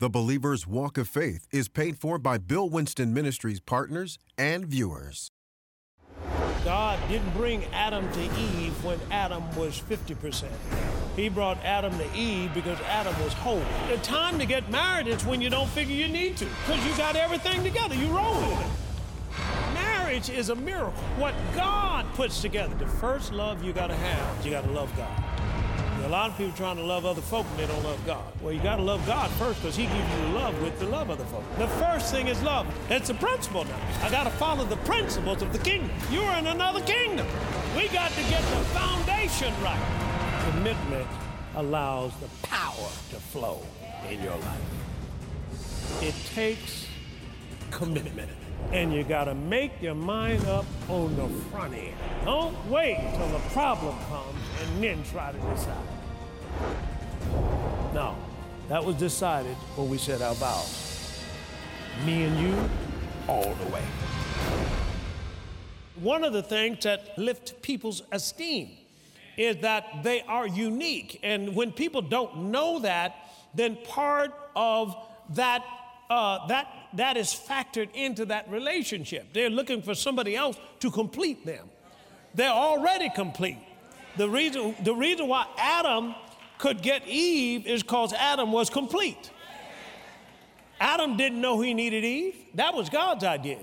The Believer's Walk of Faith is paid for by Bill Winston Ministries partners and viewers. God didn't bring Adam to Eve when Adam was 50%. He brought Adam to Eve because Adam was whole. The time to get married is when you don't figure you need to, because you got everything together. You roll with it. Marriage is a miracle. What God puts together. The first love you got to have, you got to love God. A lot of people trying to love other folk and they don't love God. Well, you got to love God first, because he gives you love with the love of the folk. The first thing is love. That's a principle now. I got to follow the principles of the kingdom. You're in another kingdom. We got to get the foundation right. Commitment allows the power to flow in your life. It takes commitment. And you got to make your mind up on the front end. Don't wait till the problem comes and then try to decide. No, that was decided when we said our vows. Me and you, all the way. One of the things that lifts people's esteem is that they are unique. And when people don't know that, then part of that that is factored into that relationship. They're looking for somebody else to complete them. They're already complete. The reason why Adam could get Eve is because Adam was complete. Adam didn't know he needed Eve. That was God's idea.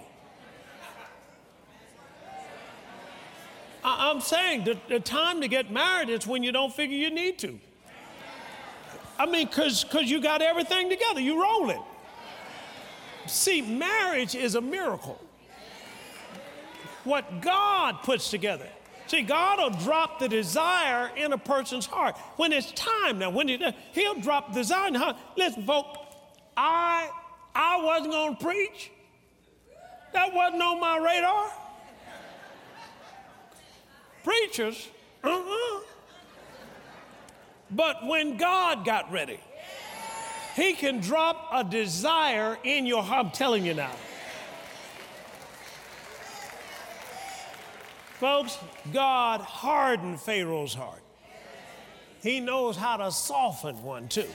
I'm saying the time to get married is when you don't figure you need to. I mean, because you got everything together. You roll it. See, marriage is a miracle. What God puts together. See, God will drop the desire in a person's heart. When it's time now, he'll drop the desire in the heart. Listen, folks, I wasn't going to preach. That wasn't on my radar. Preachers, But when God got ready, he can drop a desire in your heart. I'm telling you now. Folks, God hardened Pharaoh's heart. He knows how to soften one too.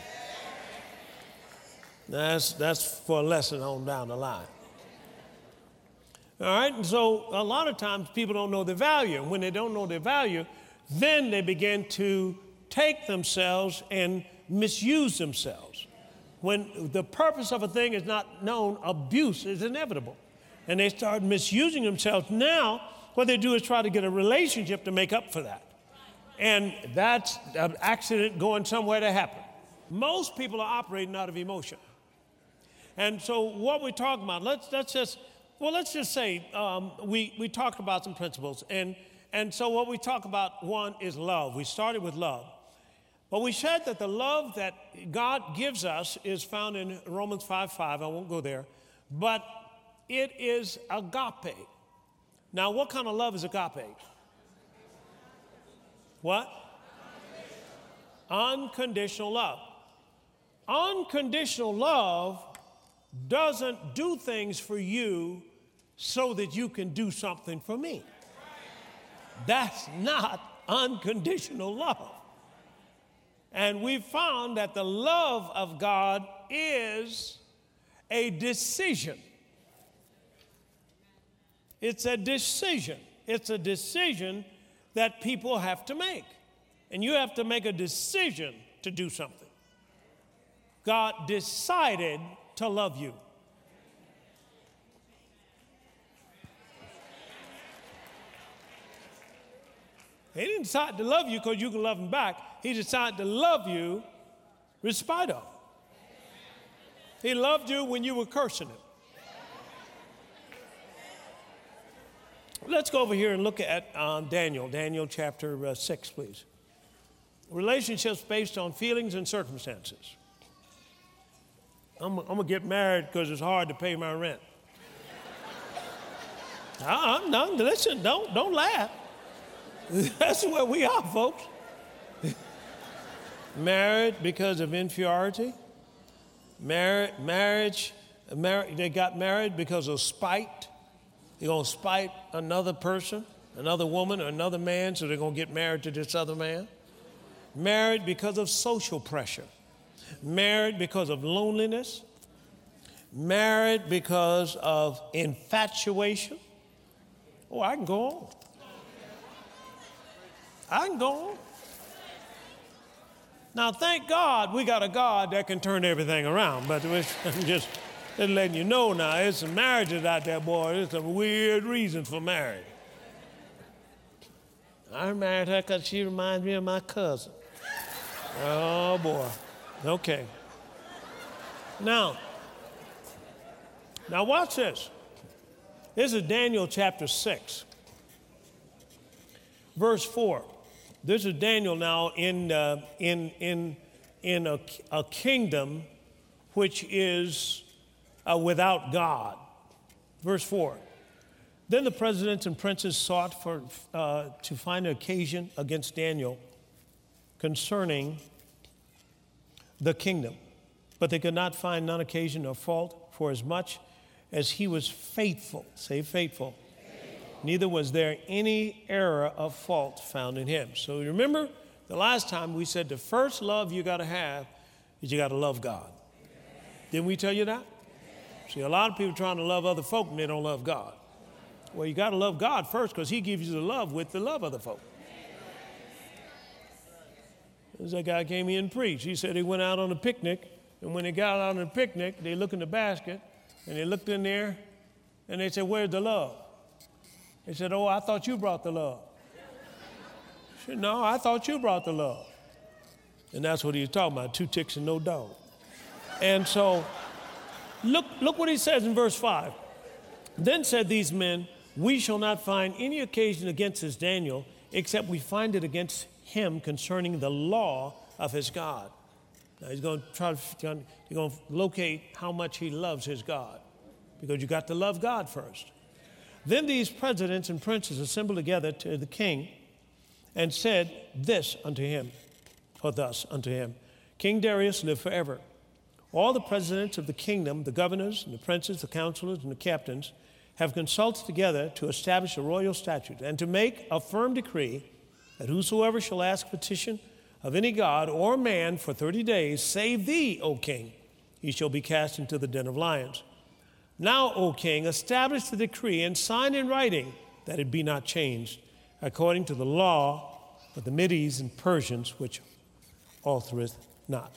That's for a lesson on down the line. All right, and so a lot of times people don't know their value. When they don't know their value, then they begin to take themselves and misuse themselves. When the purpose of a thing is not known, abuse is inevitable. And they start misusing themselves. Now, what they do is try to get a relationship to make up for that. And that's an accident going somewhere to happen. Most people are operating out of emotion. And so what we're talking about, let's just say we talked about some principles. And so what we talk about, one, is love. We started with love. But we said that the love that God gives us is found in Romans 5:5. I won't go there. But it is agape. Now, what kind of love is agape? What? Unconditional love. Unconditional love doesn't do things for you so that you can do something for me. That's not unconditional love. And we found that the love of God is a decision. It's a decision. It's a decision that people have to make. And you have to make a decision to do something. God decided to love you. He didn't decide to love you because you can love him back. He decided to love you in spite of. He loved you when you were cursing him. Let's go over here and look at Daniel. Daniel chapter 6, please. Relationships based on feelings and circumstances. I'm going to get married because it's hard to pay my rent. Listen, don't laugh. That's where we are, folks. Married because of inferiority. They got married because of spite. They're going to spite another person, another woman, or another man, so they're going to get married to this other man. Married because of social pressure. married because of loneliness, married because of infatuation. Oh, I can go on. I can go on. Now, thank God we got a God that can turn everything around. But I'm just letting you know now, there's some marriages out there, boy. There's some weird reasons for marriage. I married her because she reminds me of my cousin. Oh, boy. Okay. Now watch this. This is Daniel chapter 6, verse 4. This is Daniel now in a kingdom which is without God. Verse 4. Then the presidents and princes sought to find an occasion against Daniel concerning the kingdom, but they could not find none occasion or fault, for as much as he was faithful. Say faithful. Neither was there any error of fault found in him. So you remember the last time we said the first love you got to have is you got to love God. Amen. Didn't we tell you that? Amen. See, a lot of people trying to love other folk and they don't love God. Well, you got to love God first because he gives you the love with the love of the folk. There's that guy came here and preached. He said he went out on a picnic, and when they got out on the picnic, they looked in the basket, and they looked in there, and they said, where's the love? They said, oh, I thought you brought the love. I said, no, I thought you brought the love. And that's what he was talking about, two ticks and no dog. And so look what he says in verse 5. Then said these men, we shall not find any occasion against this Daniel, except we find it against him concerning the law of his God. Now he's going to try to locate how much he loves his God, because you got to love God first. Then these presidents and princes assembled together to the king and said this unto him, or thus unto him, King Darius, live forever. All the presidents of the kingdom, the governors and the princes, the counselors and the captains, have consulted together to establish a royal statute and to make a firm decree that whosoever shall ask petition of any god or man for 30 days, save thee, O king, he shall be cast into the den of lions. Now, O king, establish the decree and sign in writing that it be not changed, according to the law of the Medes and Persians, which altereth not.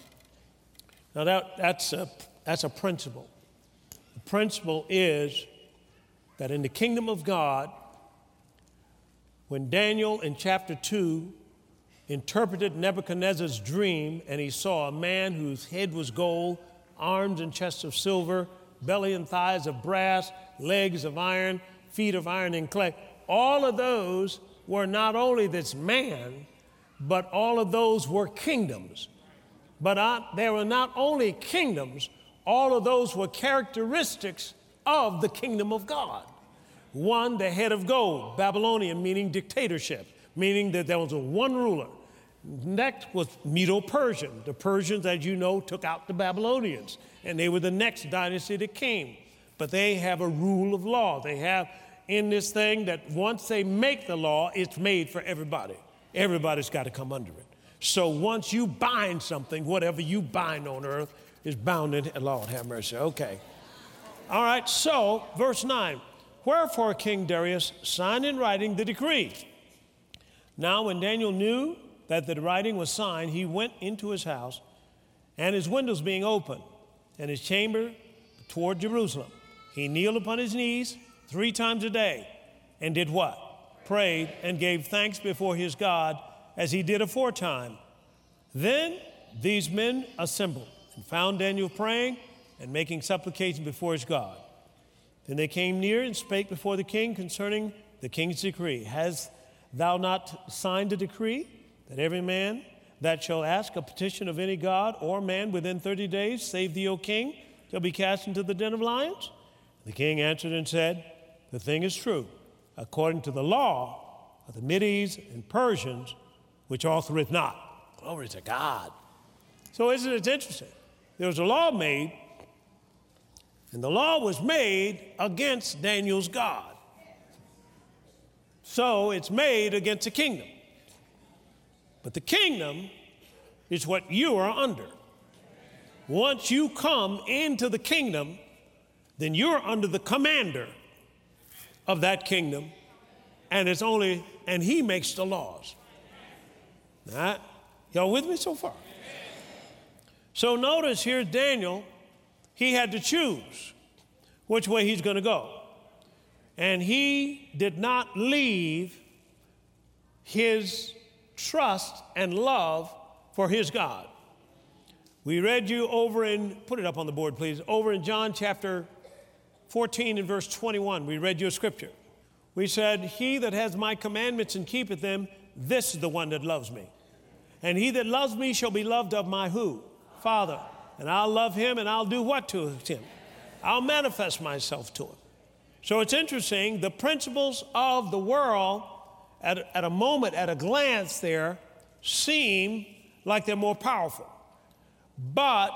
Now, that's a principle. The principle is that in the kingdom of God, when Daniel in chapter 2 interpreted Nebuchadnezzar's dream and he saw a man whose head was gold, arms and chest of silver, belly and thighs of brass, legs of iron, feet of iron and clay. All of those were not only this man, but all of those were kingdoms. But they were not only kingdoms, all of those were characteristics of the kingdom of God. One, the head of gold, Babylonian, meaning dictatorship, meaning that there was one ruler. Next was Medo-Persian. The Persians, as you know, took out the Babylonians, and they were the next dynasty that came. But they have a rule of law. They have in this thing that once they make the law, it's made for everybody. Everybody's got to come under it. So once you bind something, whatever you bind on earth is bound in, Lord have mercy, okay. All right, so verse 9, wherefore King Darius signed in writing the decree. Now when Daniel knew that the writing was signed, he went into his house, and his windows being open, and his chamber toward Jerusalem. He kneeled upon his knees 3 times a day, and did what? Prayed and gave thanks before his God, as he did aforetime. Then these men assembled, and found Daniel praying and making supplication before his God. Then they came near and spake before the king concerning the king's decree. Hast thou not signed a decree that every man that shall ask a petition of any god or man within 30 days, save thee, O king, shall be cast into the den of lions? The king answered and said, the thing is true, according to the law of the Medes and Persians, which altereth not. Glory to God. So isn't it interesting? There was a law made, and the law was made against Daniel's God. So it's made against the kingdom. But the kingdom is what you are under. once you come into the kingdom, then you're under the commander of that kingdom, and it's only, and he makes the laws. All right? Y'all with me so far? So notice here, Daniel, he had to choose which way he's going to go. And he did not leave his trust and love for his God. We read you over in, put it up on the board, please, over in John chapter 14 and verse 21. We read you a scripture. We said, he that has my commandments and keepeth them, this is the one that loves me. And he that loves me shall be loved of my who? Father. And I'll love him, and I'll do what to him? I'll manifest myself to him. So it's interesting, the principles of the world at a moment, at a glance there, seem like they're more powerful. But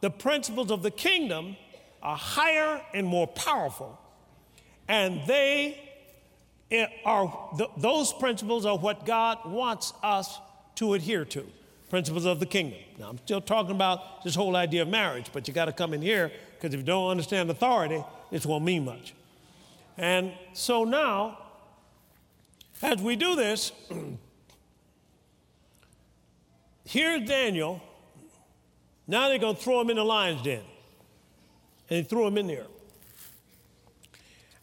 the principles of the kingdom are higher and more powerful. And those principles are what God wants us to adhere to, principles of the kingdom. Now, I'm still talking about this whole idea of marriage, but you got to come in here, because if you don't understand authority, it won't mean much. And so now, as we do this, here's Daniel. Now they're going to throw him in the lion's den. And they threw him in there.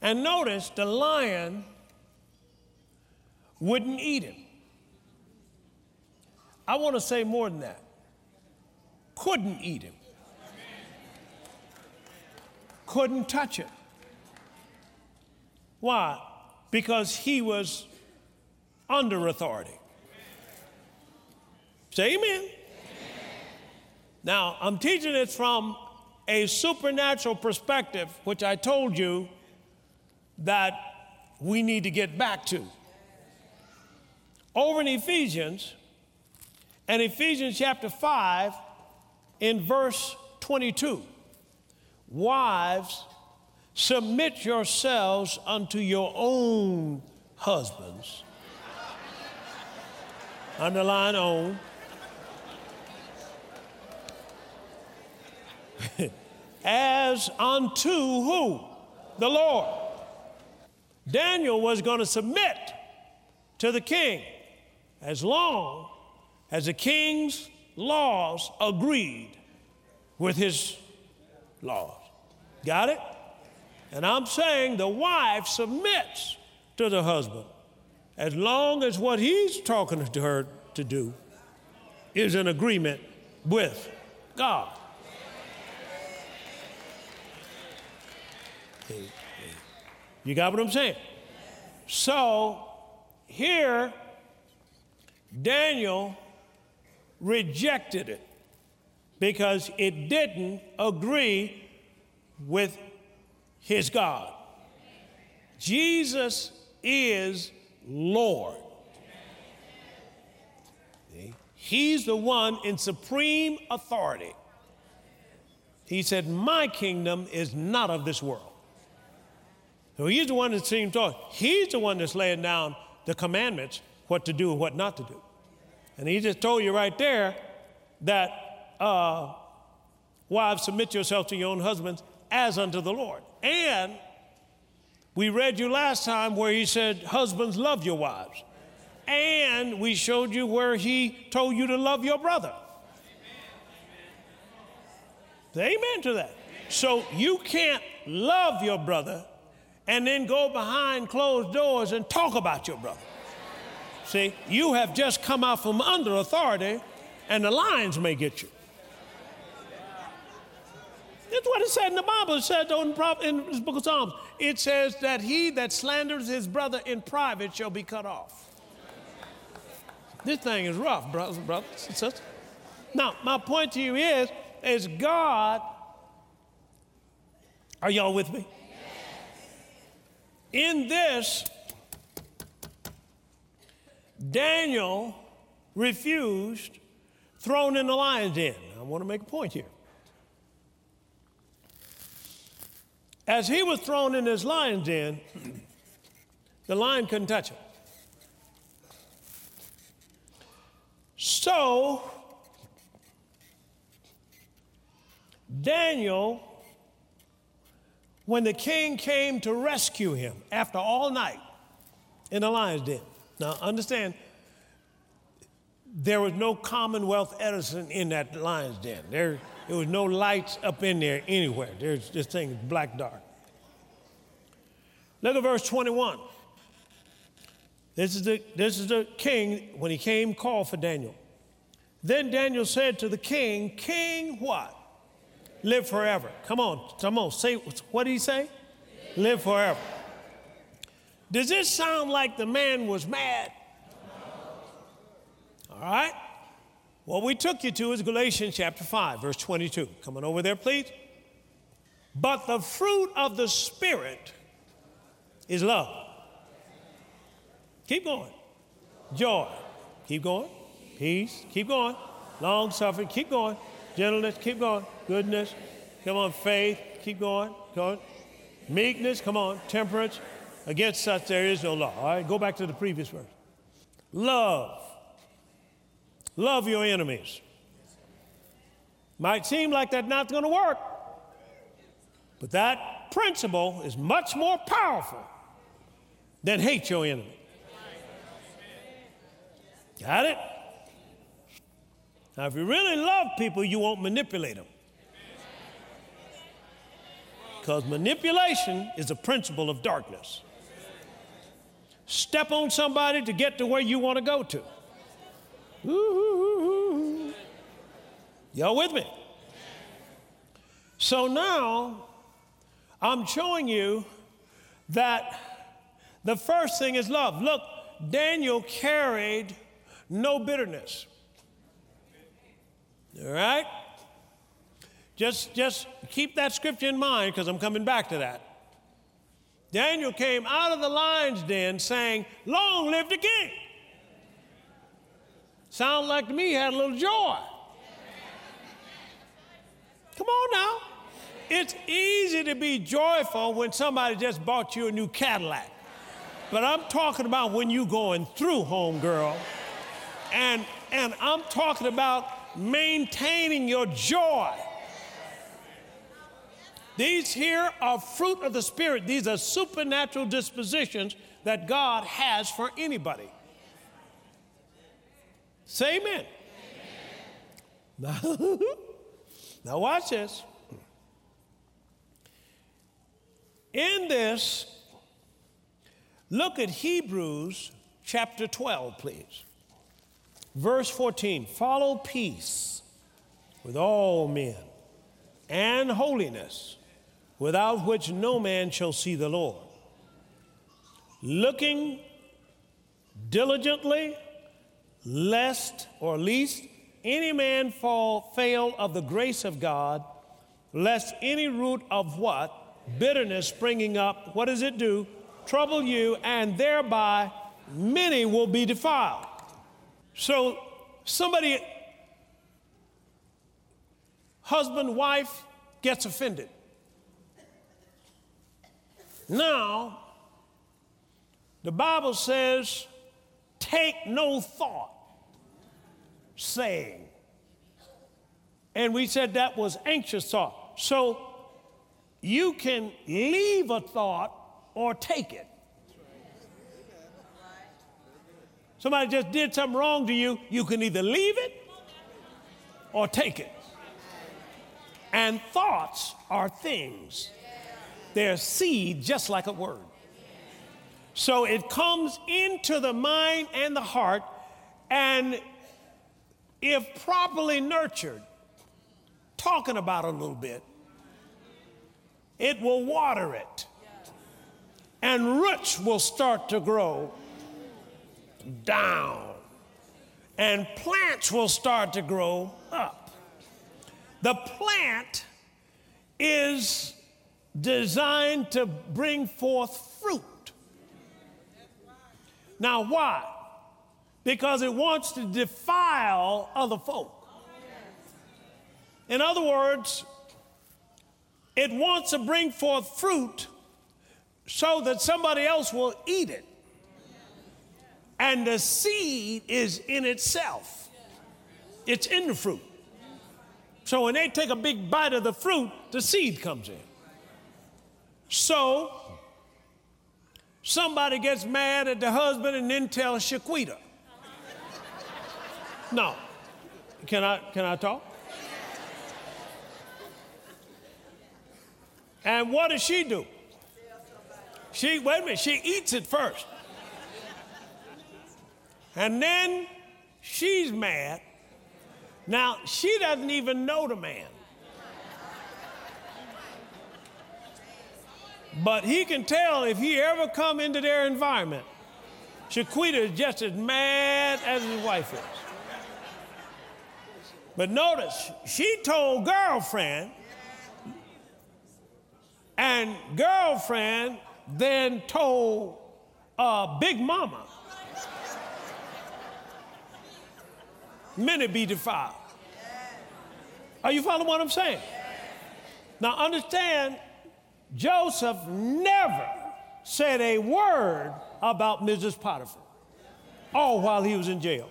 And notice the lion wouldn't eat him. I want to say more than that. Couldn't eat him. Couldn't touch him. Why? Because he was under authority. Say amen. Now, I'm teaching this from a supernatural perspective, which I told you that we need to get back to. Over in Ephesians, and Ephesians chapter 5, in verse 22, wives, submit yourselves unto your own husbands. Underline own. As unto who? The Lord. Daniel was going to submit to the king as long as the king's laws agreed with his laws. Got it? And I'm saying the wife submits to the husband as long as what he's talking to her to do is in agreement with God. You got what I'm saying? So here, Daniel rejected it because it didn't agree with his God. Jesus is Lord. He's the one in supreme authority. He said, my kingdom is not of this world. So he's the one that's seeing thought. He's the one that's laying down the commandments, what to do and what not to do. And he just told you right there that wives, submit yourself to your own husbands as unto the Lord. And we read you last time where he said, husbands, love your wives. And we showed you where he told you to love your brother. Amen, amen. Amen to that. Amen. So you can't love your brother and then go behind closed doors and talk about your brother. See, you have just come out from under authority, and the lions may get you. That's what it said in the Bible. It said in the book of Psalms. It says that he that slanders his brother in private shall be cut off. This thing is rough, brothers and sisters. Now, my point to you is God, are y'all with me? In this, Daniel refused, thrown in the lion's den. I want to make a point here. As he was thrown in this lion's den, the lion couldn't touch him. So Daniel, when the king came to rescue him after all night in the lion's den. Now, understand, there was no Commonwealth Edison in that lion's den. There was no lights up in there anywhere. There's this thing is black dark. Look at verse 21. This is the king, when he came, called for Daniel. Then Daniel said to the king, King what? Live forever. Come on, say, what did he say? Live forever. Does this sound like the man was mad? All right. What we took you to is Galatians chapter 5, verse 22. Come on over there, please. But the fruit of the Spirit is love. Keep going. Joy. Keep going. Peace. Keep going. Long suffering. Keep going. Gentleness. Keep going. Goodness. Come on. Faith. Keep going. Go. Meekness. Come on. Temperance. Against such there is no law. All right. Go back to the previous verse. Love. Love your enemies. Might seem like that's not going to work, but that principle is much more powerful than hate your enemy. Got it? Now, if you really love people, you won't manipulate them. Because manipulation is a principle of darkness. Step on somebody to get to where you want to go to. Ooh. Y'all with me? So now, I'm showing you that the first thing is love. Look, Daniel carried no bitterness. All right? Just keep that scripture in mind because I'm coming back to that. Daniel came out of the lion's den saying, long live the king. Sound like to me he had a little joy. Come on now. It's easy to be joyful when somebody just bought you a new Cadillac. But I'm talking about when you're going through, homegirl. And I'm talking about maintaining your joy. These here are fruit of the Spirit. These are supernatural dispositions that God has for anybody. Say amen. Amen. Now watch this. In this, look at Hebrews chapter 12, please. Verse 14, follow peace with all men and holiness, without which no man shall see the Lord. Looking diligently, lest any man fail of the grace of God, lest any root of what? Bitterness springing up, what does it do? Trouble you, and thereby many will be defiled. So somebody, husband, wife, gets offended. Now, the Bible says, take no thought, saying. And we said that was anxious thought. So you can leave a thought or take it. Somebody just did something wrong to you. You can either leave it or take it. And thoughts are things. They're seed just like a word. So it comes into the mind and the heart, and if properly nurtured, talking about a little bit, it will water it, and roots will start to grow down, and plants will start to grow up. The plant is designed to bring forth fruit. Now, why? Because it wants to defile other folk. In other words, it wants to bring forth fruit so that somebody else will eat it. And the seed is in itself. It's in the fruit. So when they take a big bite of the fruit, the seed comes in. So somebody gets mad at the husband and then tells Shaquita. No. Can I talk? And what does she do? She eats it first. And then she's mad. Now, she doesn't even know the man. But he can tell if he ever come into their environment, Shaquita is just as mad as his wife is. But notice, she told girlfriend, and girlfriend then told Big Mama. Many be defiled. Are you following what I'm saying? Now understand, Joseph never said a word about Mrs. Potiphar, all while he was in jail.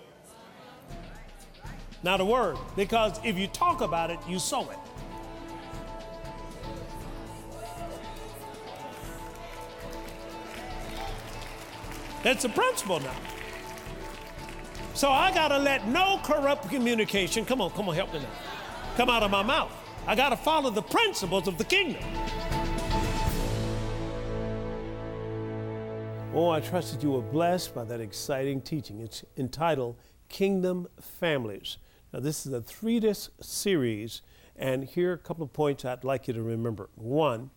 Not a word, because if you talk about it, you sow it. That's a principle now. So I gotta let no corrupt communication, come on, help me now, come out of my mouth. I gotta follow the principles of the kingdom. Oh, I trust that you were blessed by that exciting teaching. It's entitled Kingdom Families. Now, this is a three-disc series, and here are a couple of points I'd like you to remember. One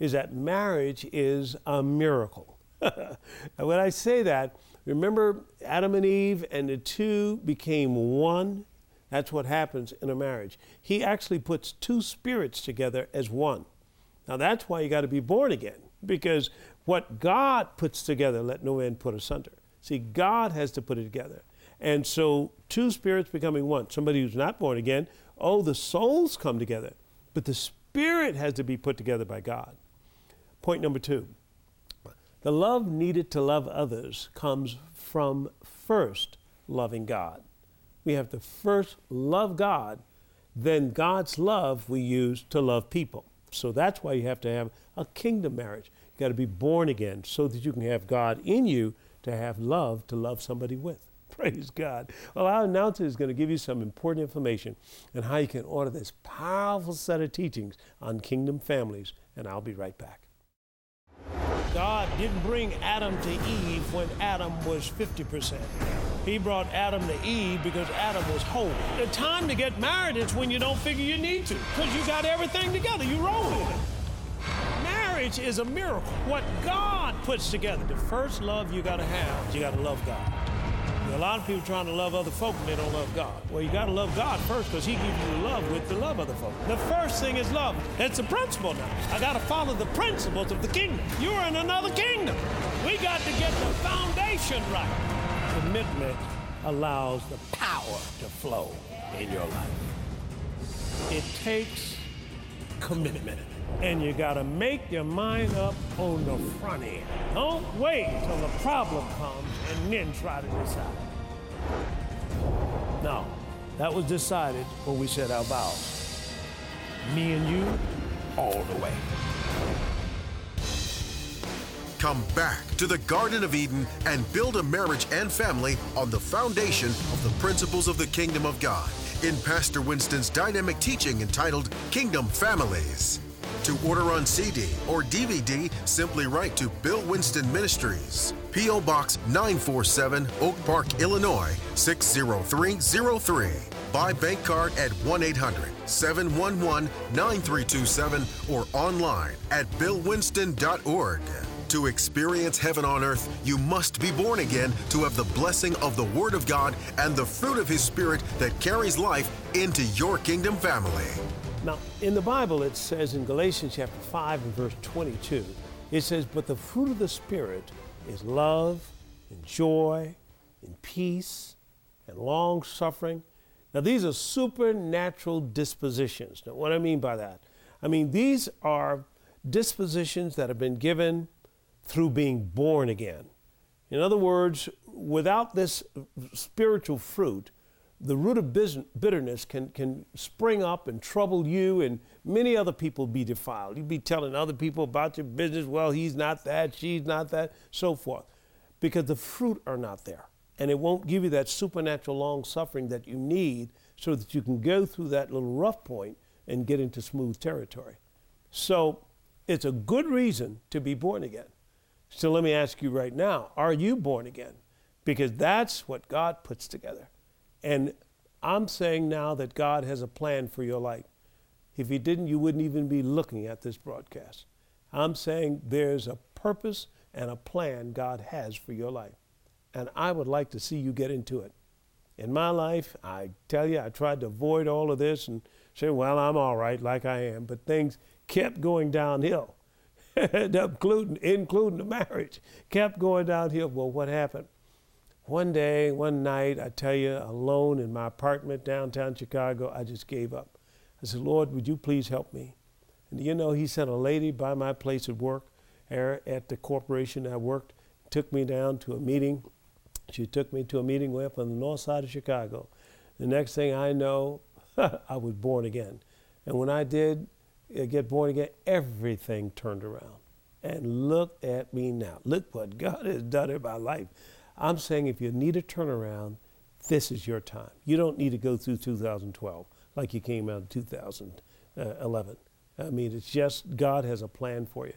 is that marriage is a miracle. And when I say that, remember Adam and Eve, and the two became one? That's what happens in a marriage. He actually puts two spirits together as one. Now, that's why you got to be born again, because what God puts together, let no man put asunder. See, God has to put it together. And so two spirits becoming one. Somebody who's not born again, oh, the souls come together, but the spirit has to be put together by God. Point number two. The love needed to love others comes from first loving God. We have to first love God, then God's love we use to love people. So that's why you have to have a kingdom marriage. You got to be born again so that you can have God in you to have love to love somebody with. Praise God. Well, our announcer is going to give you some important information on how you can order this powerful set of teachings on kingdom families, and I'll be right back. God didn't bring Adam to Eve when Adam was 50%. He brought Adam to Eve because Adam was whole. The time to get married is when you don't figure you need to, because you got everything together. You roll with it. Marriage is a miracle. What God puts together. The first love you got to have, you got to love God. A lot of people trying to love other folk and they don't love God. Well, you got to love God first, because he gives you love with to love other folk. The first thing is love. That's a principle now. I got to follow the principles of the kingdom. You're in another kingdom. We got to get the foundation right. Commitment allows the power to flow in your life. It takes commitment. And you got to make your mind up on the front end. Don't wait till the problem comes and then try to decide. No, that was decided when we said our vows. Me and you, all the way. Come back to the Garden of Eden and build a marriage and family on the foundation of the principles of the kingdom of God in Pastor Winston's dynamic teaching entitled Kingdom Families. To order on CD or DVD, simply write to Bill Winston Ministries, P.O. Box 947, Oak Park, Illinois, 60303. By bank card at 1-800-711-9327 or online at billwinston.org. To experience heaven on earth, you must be born again to have the blessing of the Word of God and the fruit of His Spirit that carries life into your kingdom family. Now, in the Bible, it says in Galatians chapter 5 and verse 22, it says, but the fruit of the Spirit is love and joy and peace and long-suffering. Now, these are supernatural dispositions. Now, what I mean by that, I mean, these are dispositions that have been given through being born again. In other words, without this spiritual fruit, the root of bitterness can spring up and trouble you, and many other people be defiled. You'd be telling other people about your business, well, he's not that, she's not that, so forth, because the fruit are not there. And it won't give you that supernatural long-suffering that you need so that you can go through that little rough point and get into smooth territory. So it's a good reason to be born again. So let me ask you right now, are you born again? Because that's what God puts together. And I'm saying now that God has a plan for your life. If he didn't, you wouldn't even be looking at this broadcast. I'm saying there's a purpose and a plan God has for your life. And I would like to see you get into it. In my life, I tell you, I tried to avoid all of this and say, well, I'm all right like I am. But things kept going downhill, including the marriage, kept going downhill. Well, what happened? One day, one night, I tell you, alone in my apartment downtown Chicago, I just gave up. I said, Lord, would you please help me? And you know, he sent a lady by my place of work at the corporation I worked, took me down to a meeting. She took me to a meeting way up on the north side of Chicago. The next thing I know, I was born again. And when I did get born again, everything turned around. And look at me now. Look what God has done in my life. I'm saying if you need a turnaround, this is your time. You don't need to go through 2012 like you came out in 2011. I mean, it's just God has a plan for you.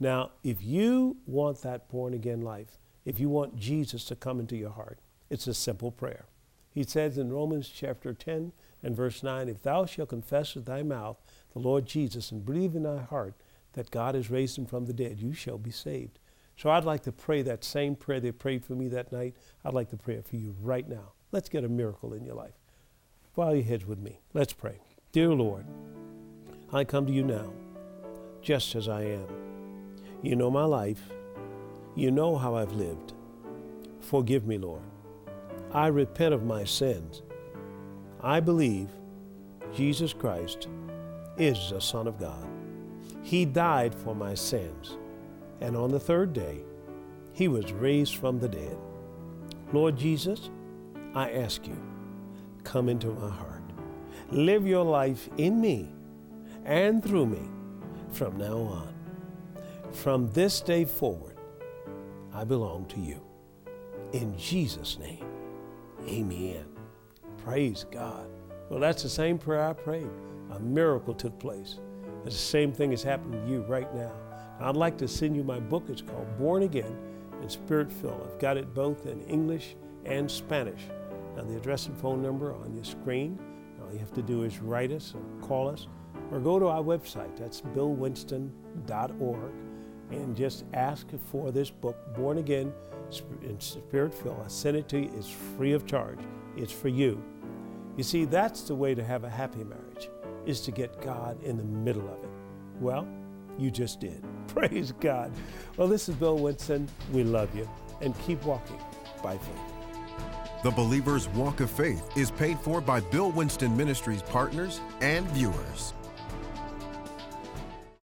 Now, if you want that born-again life, if you want Jesus to come into your heart, it's a simple prayer. He says in Romans chapter 10 and verse 9, if thou shalt confess with thy mouth the Lord Jesus and believe in thy heart that God has raised him from the dead, you shall be saved. So I'd like to pray that same prayer they prayed for me that night. I'd like to pray it for you right now. Let's get a miracle in your life. Bow your heads with me. Let's pray. Dear Lord, I come to you now just as I am. You know my life. You know how I've lived. Forgive me, Lord. I repent of my sins. I believe Jesus Christ is the Son of God. He died for my sins, and on the third day, he was raised from the dead. Lord Jesus, I ask you, come into my heart. Live your life in me and through me from now on. From this day forward, I belong to you. In Jesus' name, amen. Praise God. Well, that's the same prayer I prayed. A miracle took place. It's the same thing is happening to you right now. I'd like to send you my book. It's called Born Again and Spirit Filled. I've got it both in English and Spanish. Now, the address and phone number on your screen. All you have to do is write us or call us or go to our website. That's billwinston.org. and just ask for this book, Born Again and Spirit Filled. I sent it to you. It's free of charge. It's for you. You see, that's the way to have a happy marriage, is to get God in the middle of it. Well, you just did. Praise God. Well, this is Bill Winston. We love you. And keep walking by faith. The Believer's Walk of Faith is paid for by Bill Winston Ministries partners and viewers.